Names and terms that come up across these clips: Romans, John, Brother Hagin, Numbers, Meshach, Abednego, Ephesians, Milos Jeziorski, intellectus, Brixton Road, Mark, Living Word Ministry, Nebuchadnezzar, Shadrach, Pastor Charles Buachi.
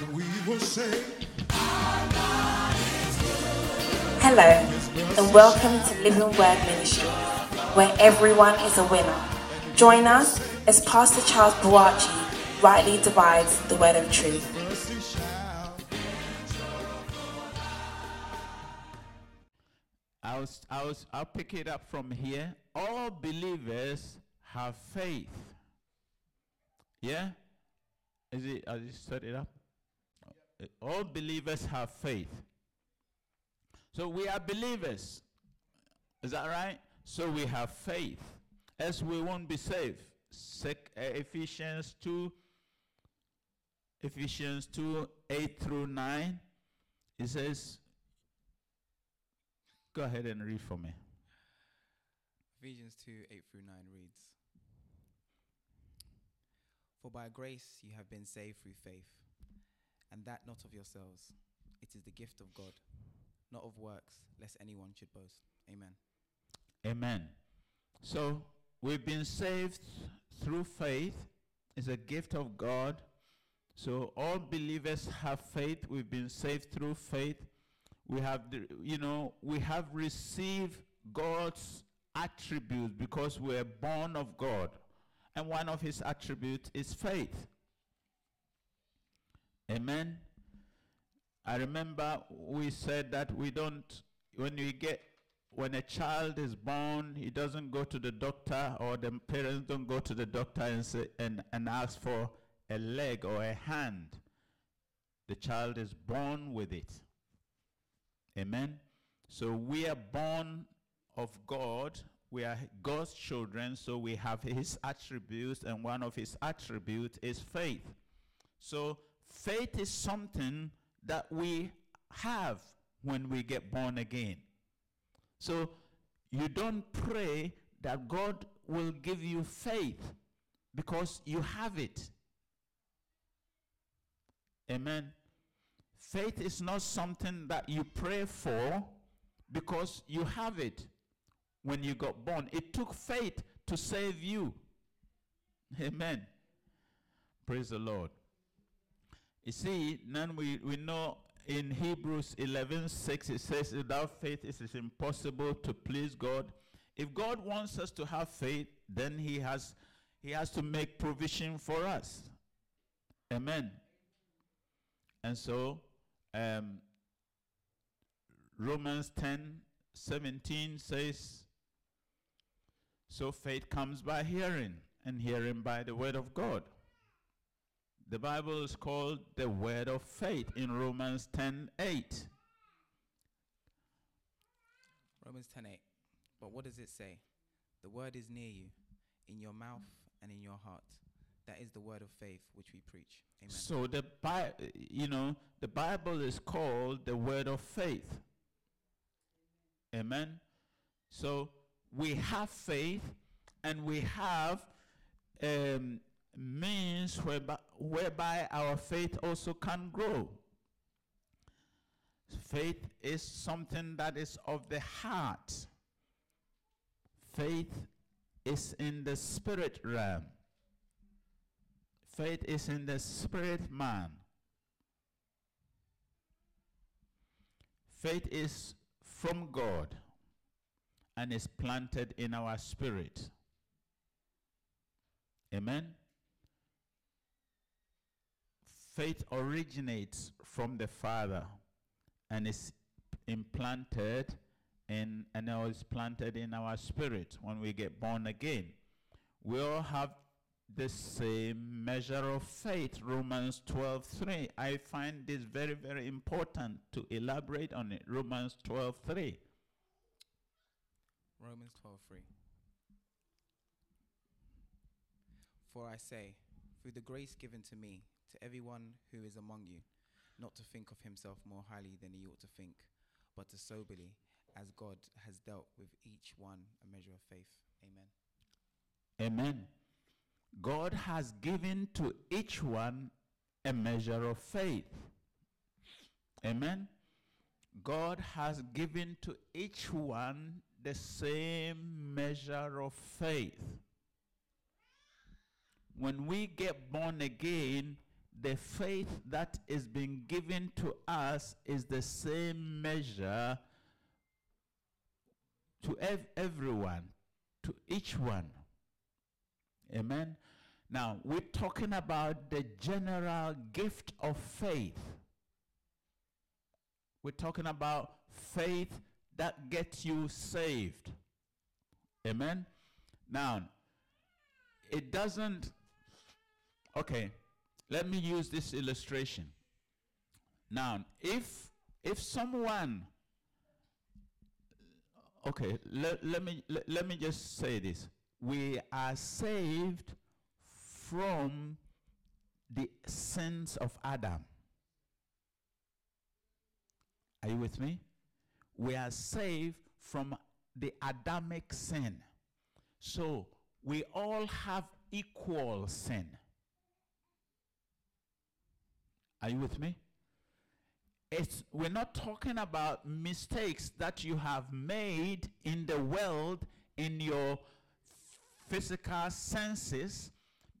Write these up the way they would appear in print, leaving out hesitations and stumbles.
and we will say, our God is good. Hello, and welcome to Living Word Ministry, where everyone is a winner. Join us as Pastor Charles Buachi rightly divides the word of truth. I'll pick it up from here. All believers have faith. Yeah? Has it set it up? All believers have faith. So we are believers. Is that right? So we have faith. Else we won't be saved. Ephesians 2, 8 through 9. It says, go ahead and read for me. Ephesians 2, 8 through 9 reads, for by grace you have been saved through faith, and that not of yourselves. It is the gift of God, not of works, lest anyone should boast. Amen. Amen. So we've been saved through faith. It's a gift of God. So all believers have faith. We've been saved through faith. We have received God's attributes because we're born of God. And one of his attributes is faith. Amen. I remember we said that when a child is born, he doesn't go to the doctor, or the parents don't go to the doctor and say and ask for a leg or a hand. The child is born with it. Amen. So we are born of God. We are God's children, so we have his attributes, and one of his attributes is faith. So faith is something that we have when we get born again. So you don't pray that God will give you faith because you have it. Amen. Faith is not something that you pray for because you have it when you got born. It took faith to save you. Amen. Praise the Lord. You see, then we know in Hebrews 11:6 it says, without faith it is impossible to please God. If God wants us to have faith, then he has to make provision for us. Amen. And so Romans 10:17 says, so faith comes by hearing, and hearing by the word of God. The Bible is called the word of faith in Romans 10:8. Romans 10:8. But what does it say? The word is near you, in your mouth and in your heart. That is the word of faith which we preach. Amen. So the Bible is called the word of faith. Amen. So we have faith, and we have means whereby our faith also can grow. Faith is something that is of the heart. Faith is in the spirit realm. Faith is in the spirit man. Faith is from God and is planted in our spirit. Amen. Faith originates from the Father and is implanted in our spirit when we get born again. We all have the same measure of faith, Romans 12:3. I find this very, very important to elaborate on it. Romans 12:3. Romans 12:3. For I say, through the grace given to me, to everyone who is among you, not to think of himself more highly than he ought to think, but to soberly, as God has dealt with each one a measure of faith. Amen. Amen. God has given to each one a measure of faith. Amen. God has given to each one the same measure of faith. When we get born again, the faith that is being given to us is the same measure to everyone, to each one. Amen. Now, we're talking about the general gift of faith. We're talking about faith that gets you saved. Amen. Now, it doesn't... Okay, let me use this illustration. Now, if someone... Okay, let me just say this. We are saved from the sins of Adam. Are you with me? We are saved from the Adamic sin. So we all have equal sin. Are you with me? We're not talking about mistakes that you have made in the world, in your physical senses,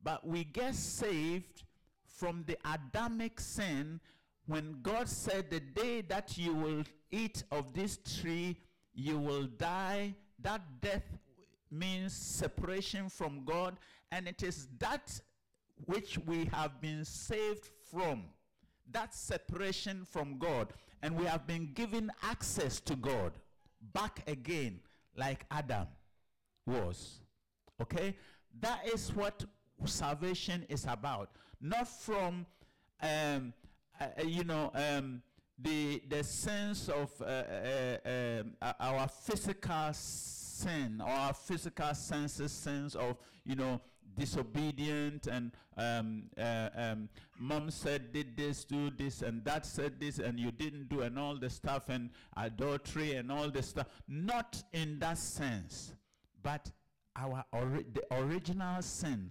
but we get saved from the Adamic sin when God said, the day that you will eat of this tree, you will die. That death means separation from God, and it is that which we have been saved from, that separation from God, and we have been given access to God back again like Adam was. Okay? That is what salvation is about. Not from the sense of our physical sin, or our physical senses, sense of, disobedient, and mom said did this, do this, and dad said this, and you didn't do, and all the stuff, and adultery, and all the stuff. Not in that sense, but the original sin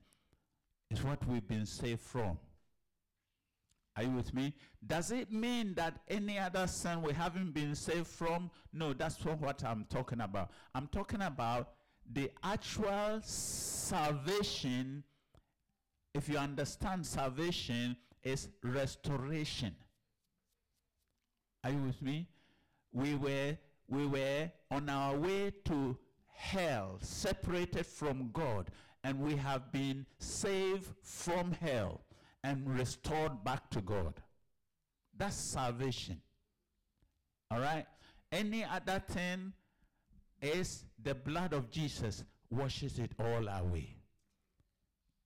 is what we've been saved from. Are you with me? Does it mean that any other sin we haven't been saved from? No, that's not what I'm talking about. I'm talking about the actual salvation. If you understand, salvation is restoration. Are you with me? We were on our way to hell, separated from God, and we have been saved from hell and restored back to God. That's salvation. All right? Any other thing is the blood of Jesus washes it all away.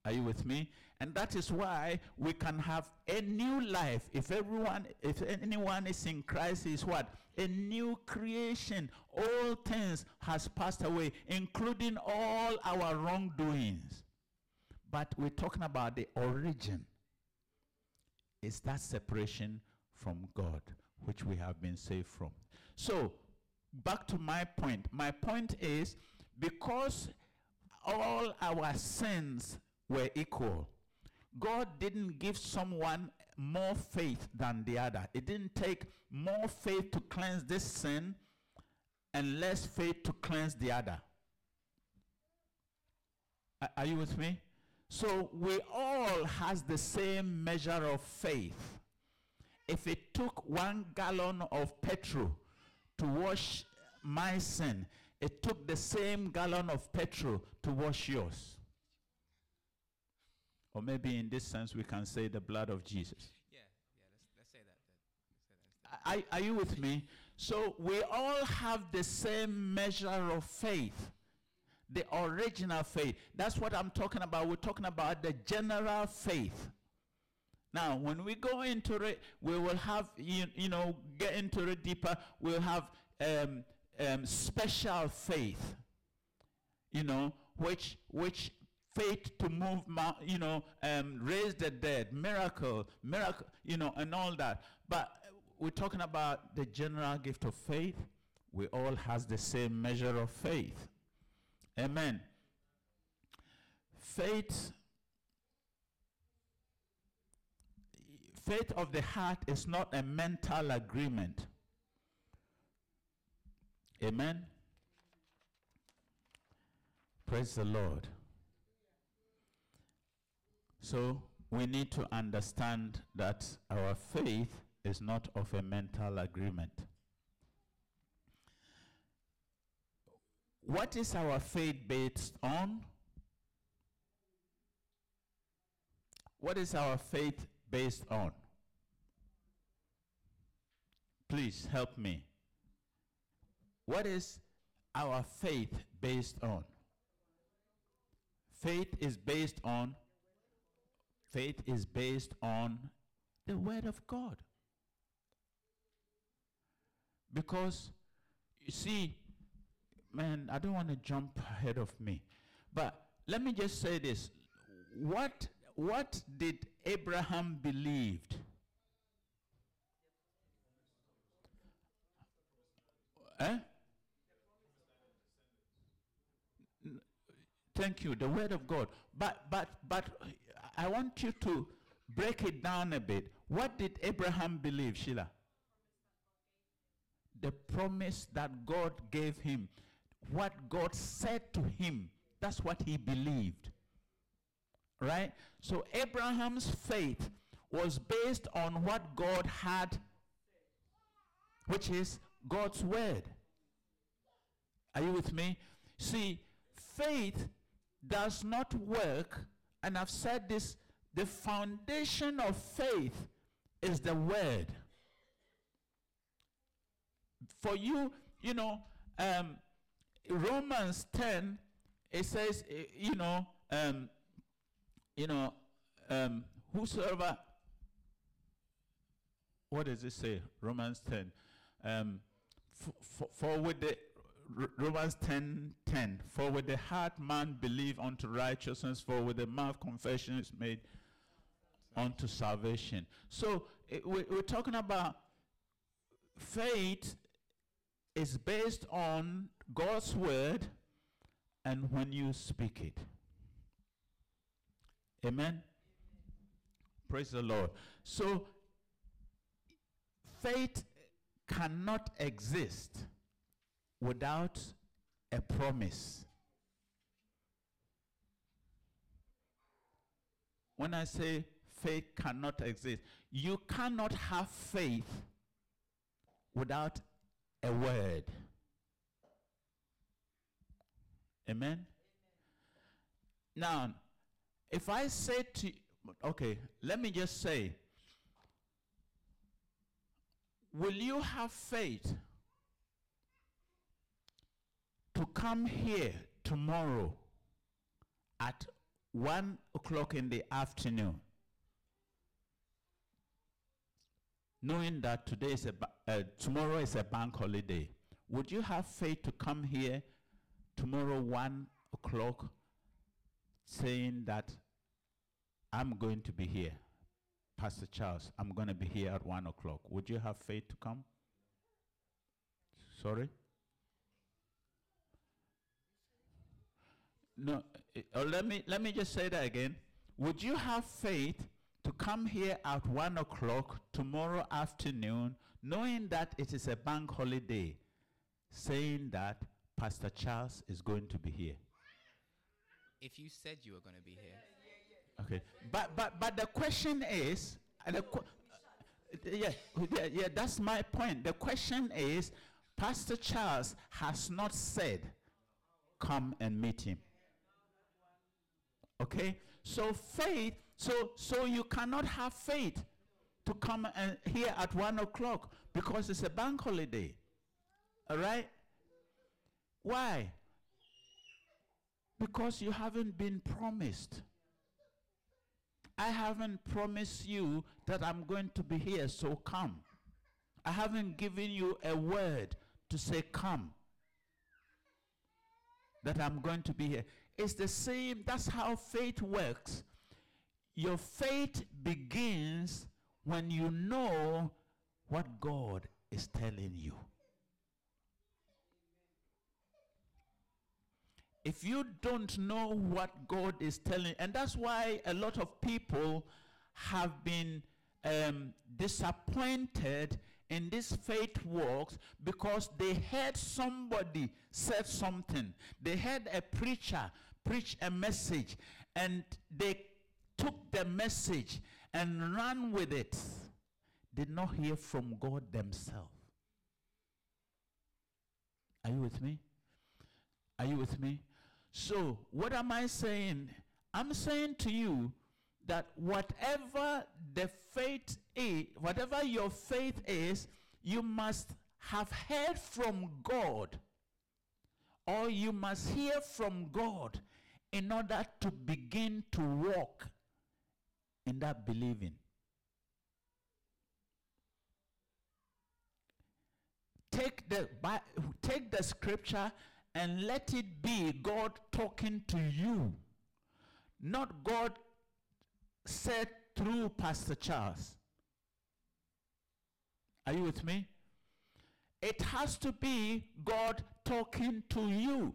Are you with me? And that is why we can have a new life. If anyone is in Christ, is what? A new creation. All things has passed away, including all our wrongdoings. But we're talking about the origin. It's that separation from God, which we have been saved from. So, back to my point. My point is, because all our sins were equal, God didn't give someone more faith than the other. It didn't take more faith to cleanse this sin and less faith to cleanse the other. Are you with me? So we all has the same measure of faith. If it took 1 gallon of petrol to wash my sin, it took the same gallon of petrol to wash yours. Or maybe in this sense we can say the blood of Jesus. Yeah, let's say that. Are you with me? So we all have the same measure of faith. The original faith. That's what I'm talking about. We're talking about the general faith. Now, when we go into it, we will have, get into it deeper. We'll have special faith, which faith to move, raise the dead, miracle, and all that. But we're talking about the general gift of faith. We all has the same measure of faith. Amen. Faith of the heart is not a mental agreement. Amen. Praise the Lord. So we need to understand that our faith is not of a mental agreement. What is our faith based on? What is our faith based on? Please help me. What is our faith based on? Faith is based on the Word of God. Because, you see, man, I don't want to jump ahead of me, but let me just say this. What did Abraham believe? Thank you, the Word of God. But I want you to break it down a bit. What did Abraham believe, Sheila? The promise that God gave him. What God said to him, that's what he believed. Right? So Abraham's faith was based on what God had, which is God's Word. Are you with me? See, faith does not work, and I've said this, the foundation of faith is the Word. For you know, Romans 10, it says, whosoever, what does it say? Romans 10. Romans 10:10. For with the heart man believe unto righteousness, for with the mouth confession is made unto salvation. So we're talking about faith is based on God's Word and when you speak it. Amen? Praise the Lord. So faith cannot exist without a promise. When I say faith cannot exist, you cannot have faith without a word. Amen? Now, if I say to you, okay, let me just say, will you have faith to come here tomorrow at 1:00 in the afternoon, knowing that tomorrow is a bank holiday? Would you have faith to come here tomorrow 1:00, saying that I'm going to be here, Pastor Charles? I'm going to be here at 1:00. Would you have faith to come? Sorry. No, let me just say that again. Would you have faith to come here at 1:00 tomorrow afternoon, knowing that it is a bank holiday, saying that Pastor Charles is going to be here? If you said you were going to be here. Okay, but the question is, that's my point. The question is, Pastor Charles has not said, come and meet him. Okay, so faith. So you cannot have faith to come and here at 1:00 because it's a bank holiday. All right. Why? Because you haven't been promised. I haven't promised you that I'm going to be here, so come. I haven't given you a word to say come, that I'm going to be here. It's the same. That's how faith works. Your faith begins when you know what God is telling you. If you don't know what God is telling, and that's why a lot of people have been disappointed in this faith walks, because they heard somebody said something. They heard a preacher preach a message, and they took the message and ran with it did not hear from God themselves. Are you with me? Are you with me? So, what am I saying? I'm saying to you that whatever your faith is, you must have heard from God, or you must hear from God in order to begin to walk in that believing. Take the scripture and let it be God talking to you. Not God said through Pastor Charles. Are you with me? It has to be God talking to you.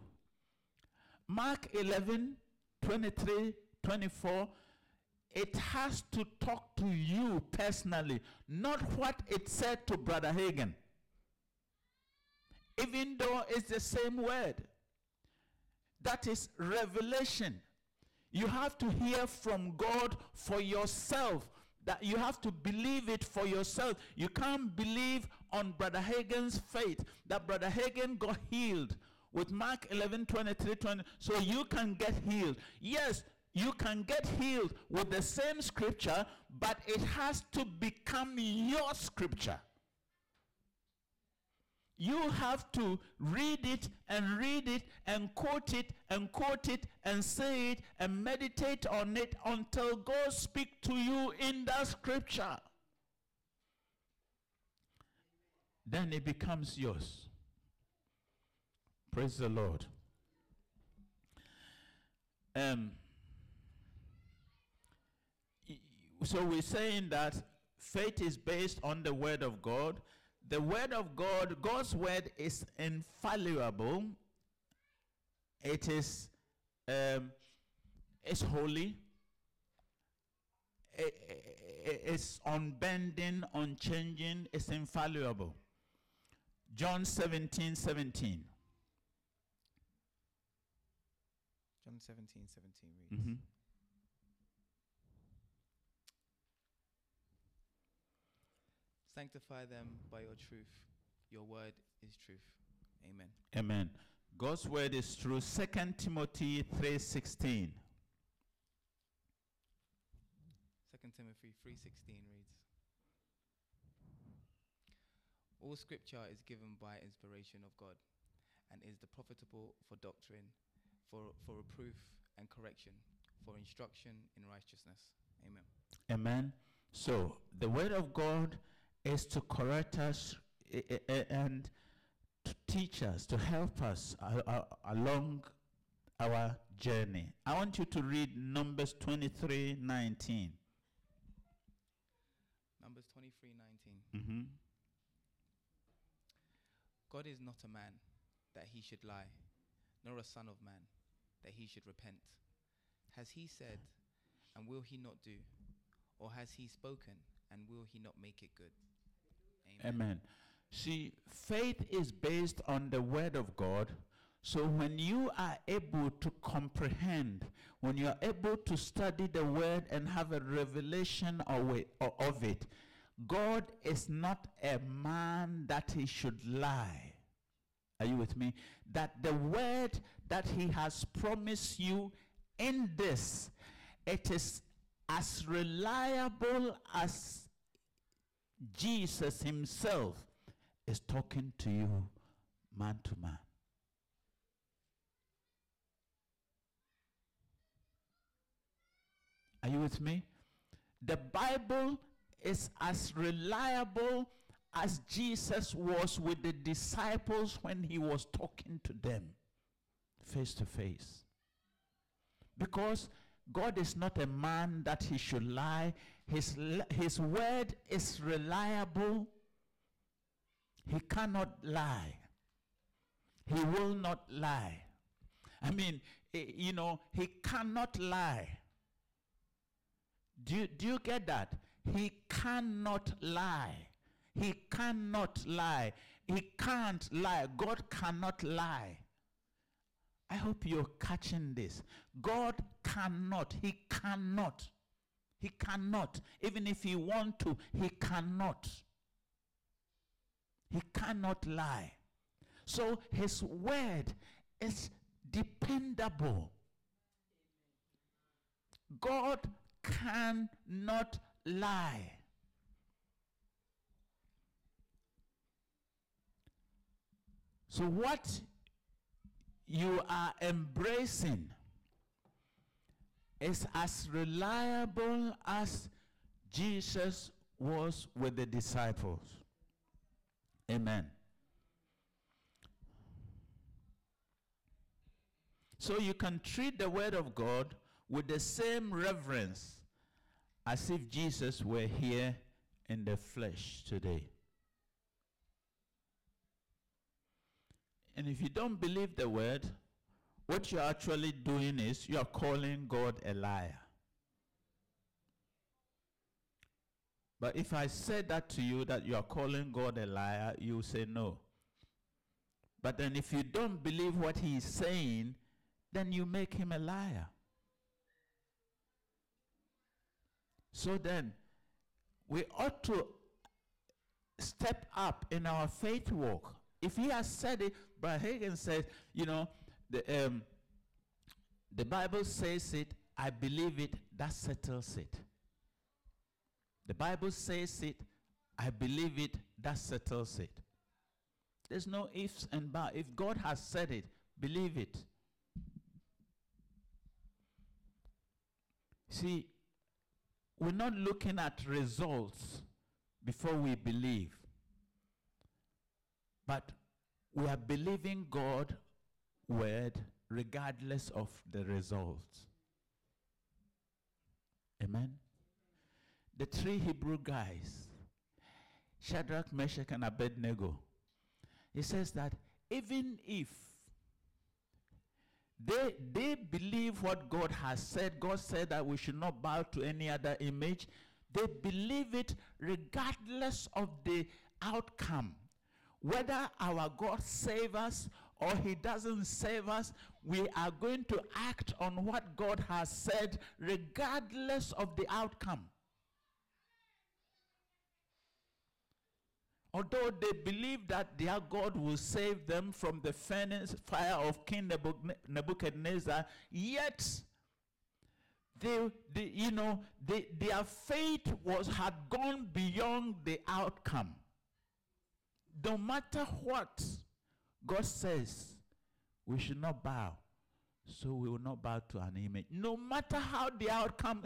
Mark 11, 23, 24. It has to talk to you personally. Not what it said to Brother Hagin. Even though it's the same word. That is revelation. You have to hear from God for yourself. That you have to believe it for yourself. You can't believe on Brother Hagin's faith that Brother Hagin got healed with Mark 11, 23, 20. So you can get healed. Yes, you can get healed with the same scripture, but it has to become your scripture. You have to read it and quote it and quote it and say it and meditate on it until God speaks to you in that scripture. Then it becomes yours. Praise the Lord. So we're saying that faith is based on the Word of God. The Word of God, God's Word is infallible. It is it's holy. It's unbending, unchanging. It's infallible. John 17:17. John 17:17 reads. Mm-hmm. Sanctify them by your truth. Your word is truth. Amen. Amen. God's word is true. 2 Timothy 3:16. 2 Timothy 3:16 reads, all scripture is given by inspiration of God and is the profitable for doctrine, for reproof and correction, for instruction in righteousness. Amen. Amen. So, the word of God is to correct us and to teach us, to help us along our journey. I want you to read Numbers 23:19. Numbers 23:19. Mm-hmm. God is not a man that he should lie, nor a son of man that he should repent. Has he said, and will he not do? Or has he spoken, and will he not make it good? Amen. Amen. See, faith is based on the word of God. So when you are able to comprehend, when you are able to study the word and have a revelation of it, God is not a man that he should lie. Are you with me? That the word that he has promised you in this, it is as reliable as Jesus himself is talking to you man to man. Are you with me? The Bible is as reliable as Jesus was with the disciples when he was talking to them face to face. Because God is not a man that he should lie. His word is reliable. He cannot lie. He will not lie. I mean, you know, he cannot lie. Do you get that? He cannot lie. He cannot lie. He can't lie. God cannot lie. I hope you're catching this. God cannot. He cannot. He cannot. Even if he want to, he cannot. He cannot lie. So his word is dependable. God cannot lie. So what you are embracing is as reliable as Jesus was with the disciples. Amen. So you can treat the word of God with the same reverence as if Jesus were here in the flesh today. And if you don't believe the word, what you're actually doing is you're calling God a liar. But if I said that to you, that you're calling God a liar, you say no. But then if you don't believe what he's saying, then you make him a liar. So then, we ought to step up in our faith walk. If he has said it, Brother Hagin says, you know, the Bible says it, I believe it, that settles it. The Bible says it, I believe it, that settles it. There's no ifs and buts. If God has said it, believe it. See, we're not looking at results before we believe. But we are believing God's word regardless of the results. Amen? The three Hebrew guys, Shadrach, Meshach, and Abednego, he says that even if they believe what God has said. God said that we should not bow to any other image. They believe it regardless of the outcome. Whether our God saves us or he doesn't save us, we are going to act on what God has said regardless of the outcome. Although they believe that their God will save them from the fire of King Nebuchadnezzar, yet their faith had gone beyond the outcome. No matter what God says, we should not bow. So we will not bow to an image. No matter how the outcome,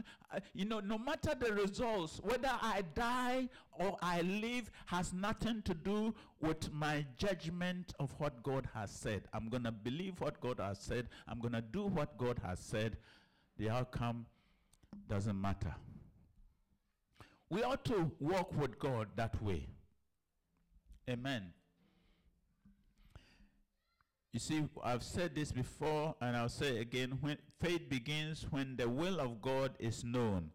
no matter the results, whether I die or I live has nothing to do with my judgment of what God has said. I'm going to believe what God has said. I'm going to do what God has said. The outcome doesn't matter. We ought to walk with God that way. Amen. You see, I've said this before, and I'll say again, when faith begins when the will of God is known,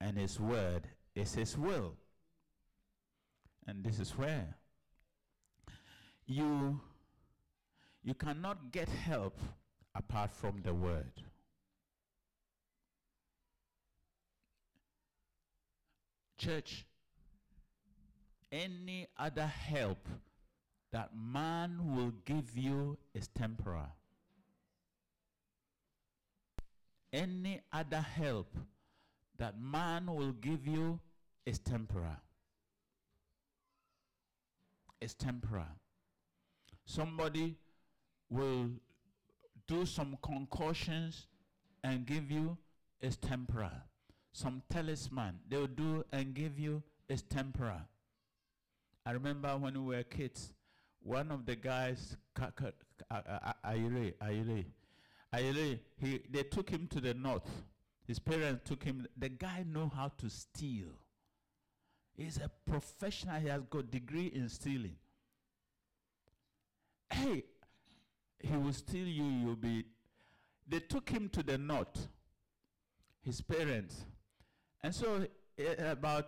and his word is his will. And this is where you cannot get help apart from the word. Church, any other help that man will give you is temporal. Any other help that man will give you is temporal. It's temporal. Somebody will do some concoctions and give you is temporal. Some talisman they'll do and give you is temporal. I remember when we were kids, one of the guys, they took him to the north. His parents took him. The guy knew how to steal. He's a professional. He has got a degree in stealing. Hey, he will steal you. They took him to the north, his parents. And so about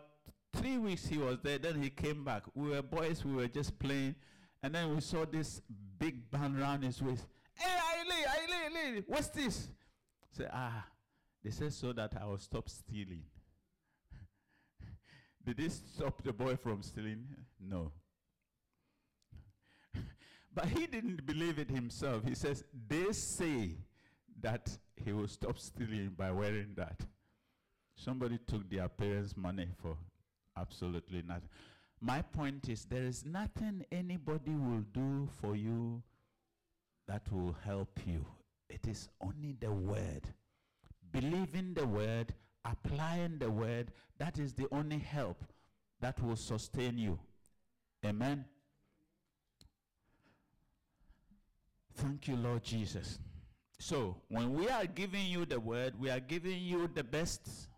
3 weeks he was there. Then he came back. We were boys. We were just playing. And then we saw this big band round his waist. Hey, Aile, what's this? They said, so that I will stop stealing. Did this stop the boy from stealing? No. But he didn't believe it himself. He says, they say that he will stop stealing by wearing that. Somebody took their parents' money for absolutely nothing. My point is, there is nothing anybody will do for you that will help you. It is only the word. Believing the word, applying the word, that is the only help that will sustain you. Amen. Thank you, Lord Jesus. So, when we are giving you the word, we are giving you the best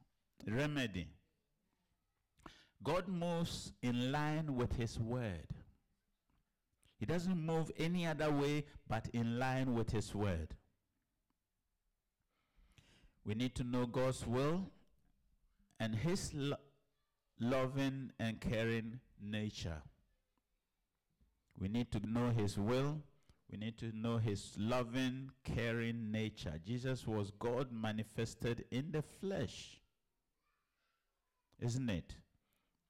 remedy. God moves in line with his word. He doesn't move any other way but in line with his word. We need to know God's will and his loving and caring nature. We need to know his will. We need to know his loving, caring nature. Jesus was God manifested in the flesh. Isn't it?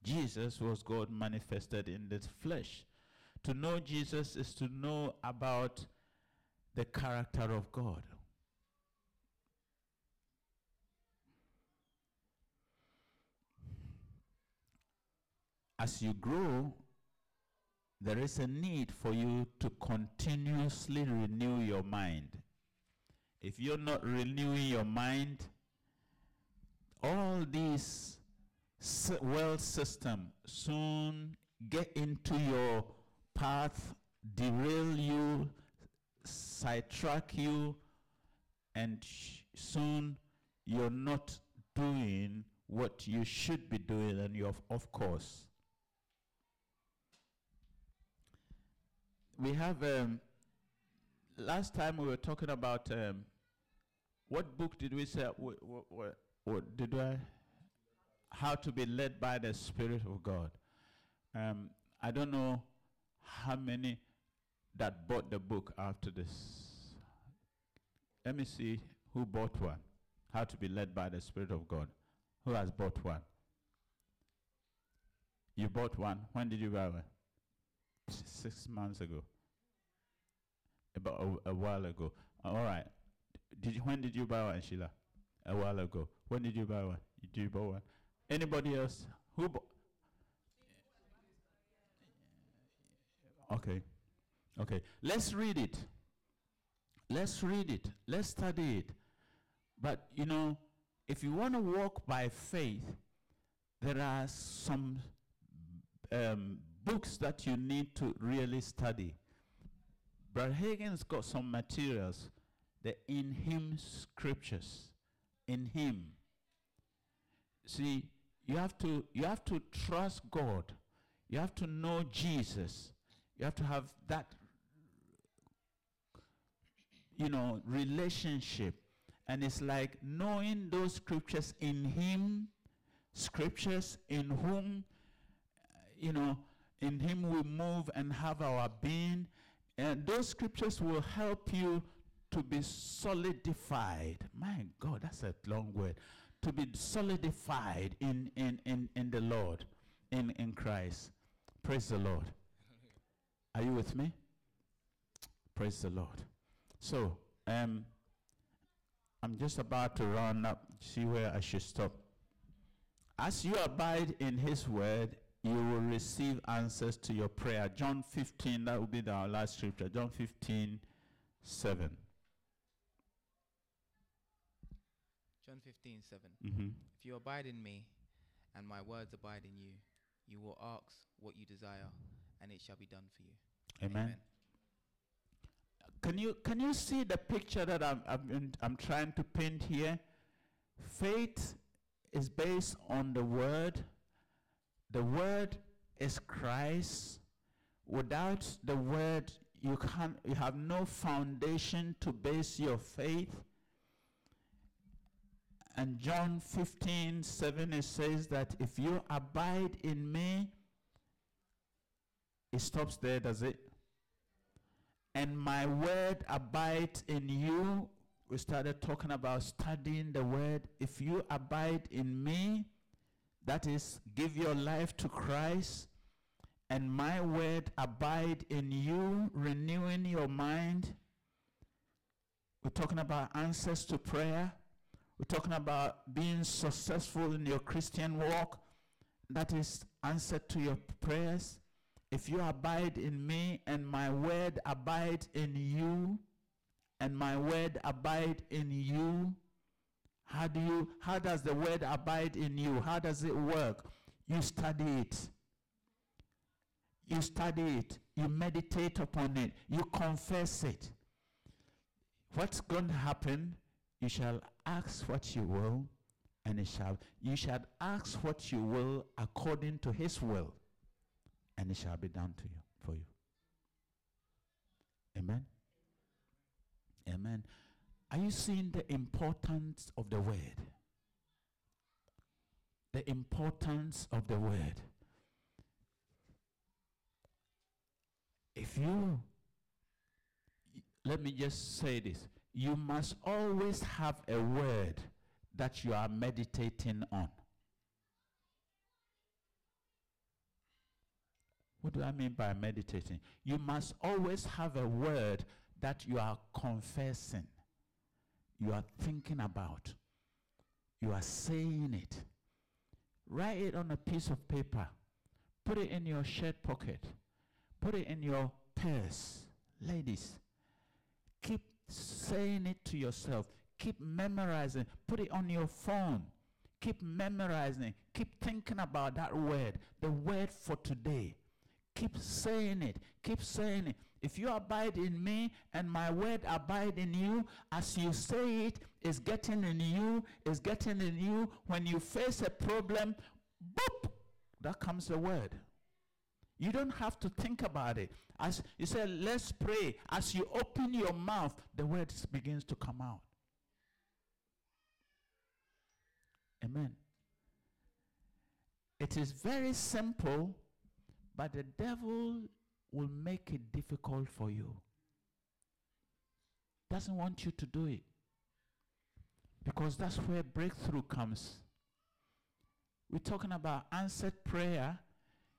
Jesus was God manifested in the flesh. To know Jesus is to know about the character of God. As you grow, there is a need for you to continuously renew your mind. If you're not renewing your mind, all these world systems soon get into your path, derail you, sidetrack you, and soon you're not doing what you should be doing, and you're off course. We have, last time we were talking about, what book did we say, How to be led by the Spirit of God. I don't know how many that bought the book after this. Let me see who bought one. How to be led by the Spirit of God. Who has bought one? You bought one. When did you buy one? 6 months ago, about a while ago. All right. When did you buy one, Sheila? A while ago. When did you buy one? You bought one? Anybody else? Who bought? Okay. Let's read it. Let's study it. But you know, if you want to walk by faith, there are some books that you need to really study. Brother Hagin's got some materials, the In Him scriptures. In Him. See, you have to trust God. You have to know Jesus. You have to have that, relationship. And it's like knowing those scriptures in Him, scriptures in whom, in Him we move and have our being. And those scriptures will help you to be solidified. My God, that's a long word. To be solidified in the Lord, in Christ. Praise the Lord. Are you with me? Praise the Lord. So, I'm just about to round up, see where I should stop. As you abide in His word, you will receive answers to your prayer. John 15, that will be our last scripture. John 15, 7. John 15, 7. Mm-hmm. If you abide in me and my words abide in you, you will ask what you desire and it shall be done for you. Amen. Can you see the picture that I'm trying to paint here? Faith is based on the word. The word is Christ. Without the word, you have no foundation to base your faith. And John 15, 7, it says that if you abide in me, it stops there, does it? And my word abides in you. We started talking about studying the word. If you abide in me, That is, give your life to Christ, and my word abide in you, renewing your mind. We're talking about answers to prayer. We're talking about being successful in your Christian walk. That is answer to your prayers. If you abide in me and my word abide in you, and my word abide in you, how does the word abide in you? How does it work? You study it. You study it. You meditate upon it. You confess it. What's going to happen? You shall ask what you will, and you shall ask what you will according to his will, and it shall be done to you, for you. Amen? Amen. Are you seeing the importance of the word? The importance of the word. If you... Let me just say this. You must always have a word that you are meditating on. What do I mean by meditating? You must always have a word that you are confessing. You are thinking about. You are saying it. Write it on a piece of paper. Put it in your shirt pocket. Put it in your purse. Ladies, keep saying it to yourself. Keep memorizing. Put it on your phone. Keep memorizing. Keep thinking about that word, the word for today. Keep saying it. Keep saying it. If you abide in me and my word abide in you, as you say it, it's getting in you. It's getting in you. When you face a problem, boop, that comes the word. You don't have to think about it. As you say, let's pray. As you open your mouth, the word begins to come out. Amen. It is very simple, but the devil will make it difficult for you. Doesn't want you to do it. Because that's where breakthrough comes. We're talking about answered prayer.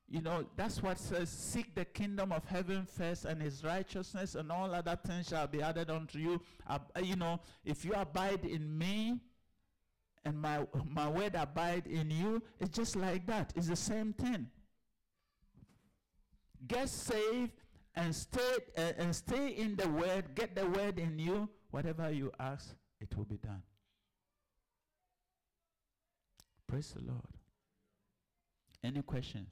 You know, that's what says, seek the kingdom of heaven first and his righteousness, and all other things shall be added unto you. You know, if you abide in me and my word abide in you, it's just like that. It's the same thing. Get saved and stay in the word. Get the word in you. Whatever you ask, it will be done. Praise the Lord. Any questions?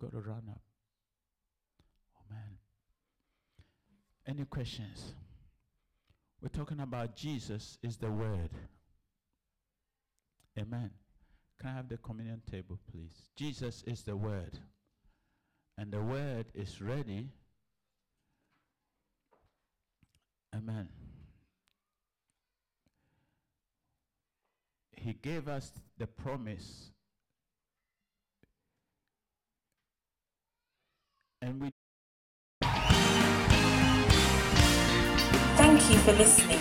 Got to run up. Oh man. Any questions? We're talking about Jesus is the word. Amen. Can I have the communion table, please? Jesus is the word. And the word is ready. Amen. He gave us the promise. Thank you for listening.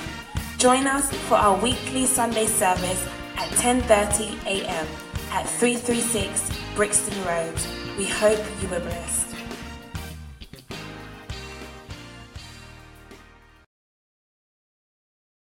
Join us for our weekly Sunday service at 10:30 a.m. at 336 Brixton Road. We hope you were blessed.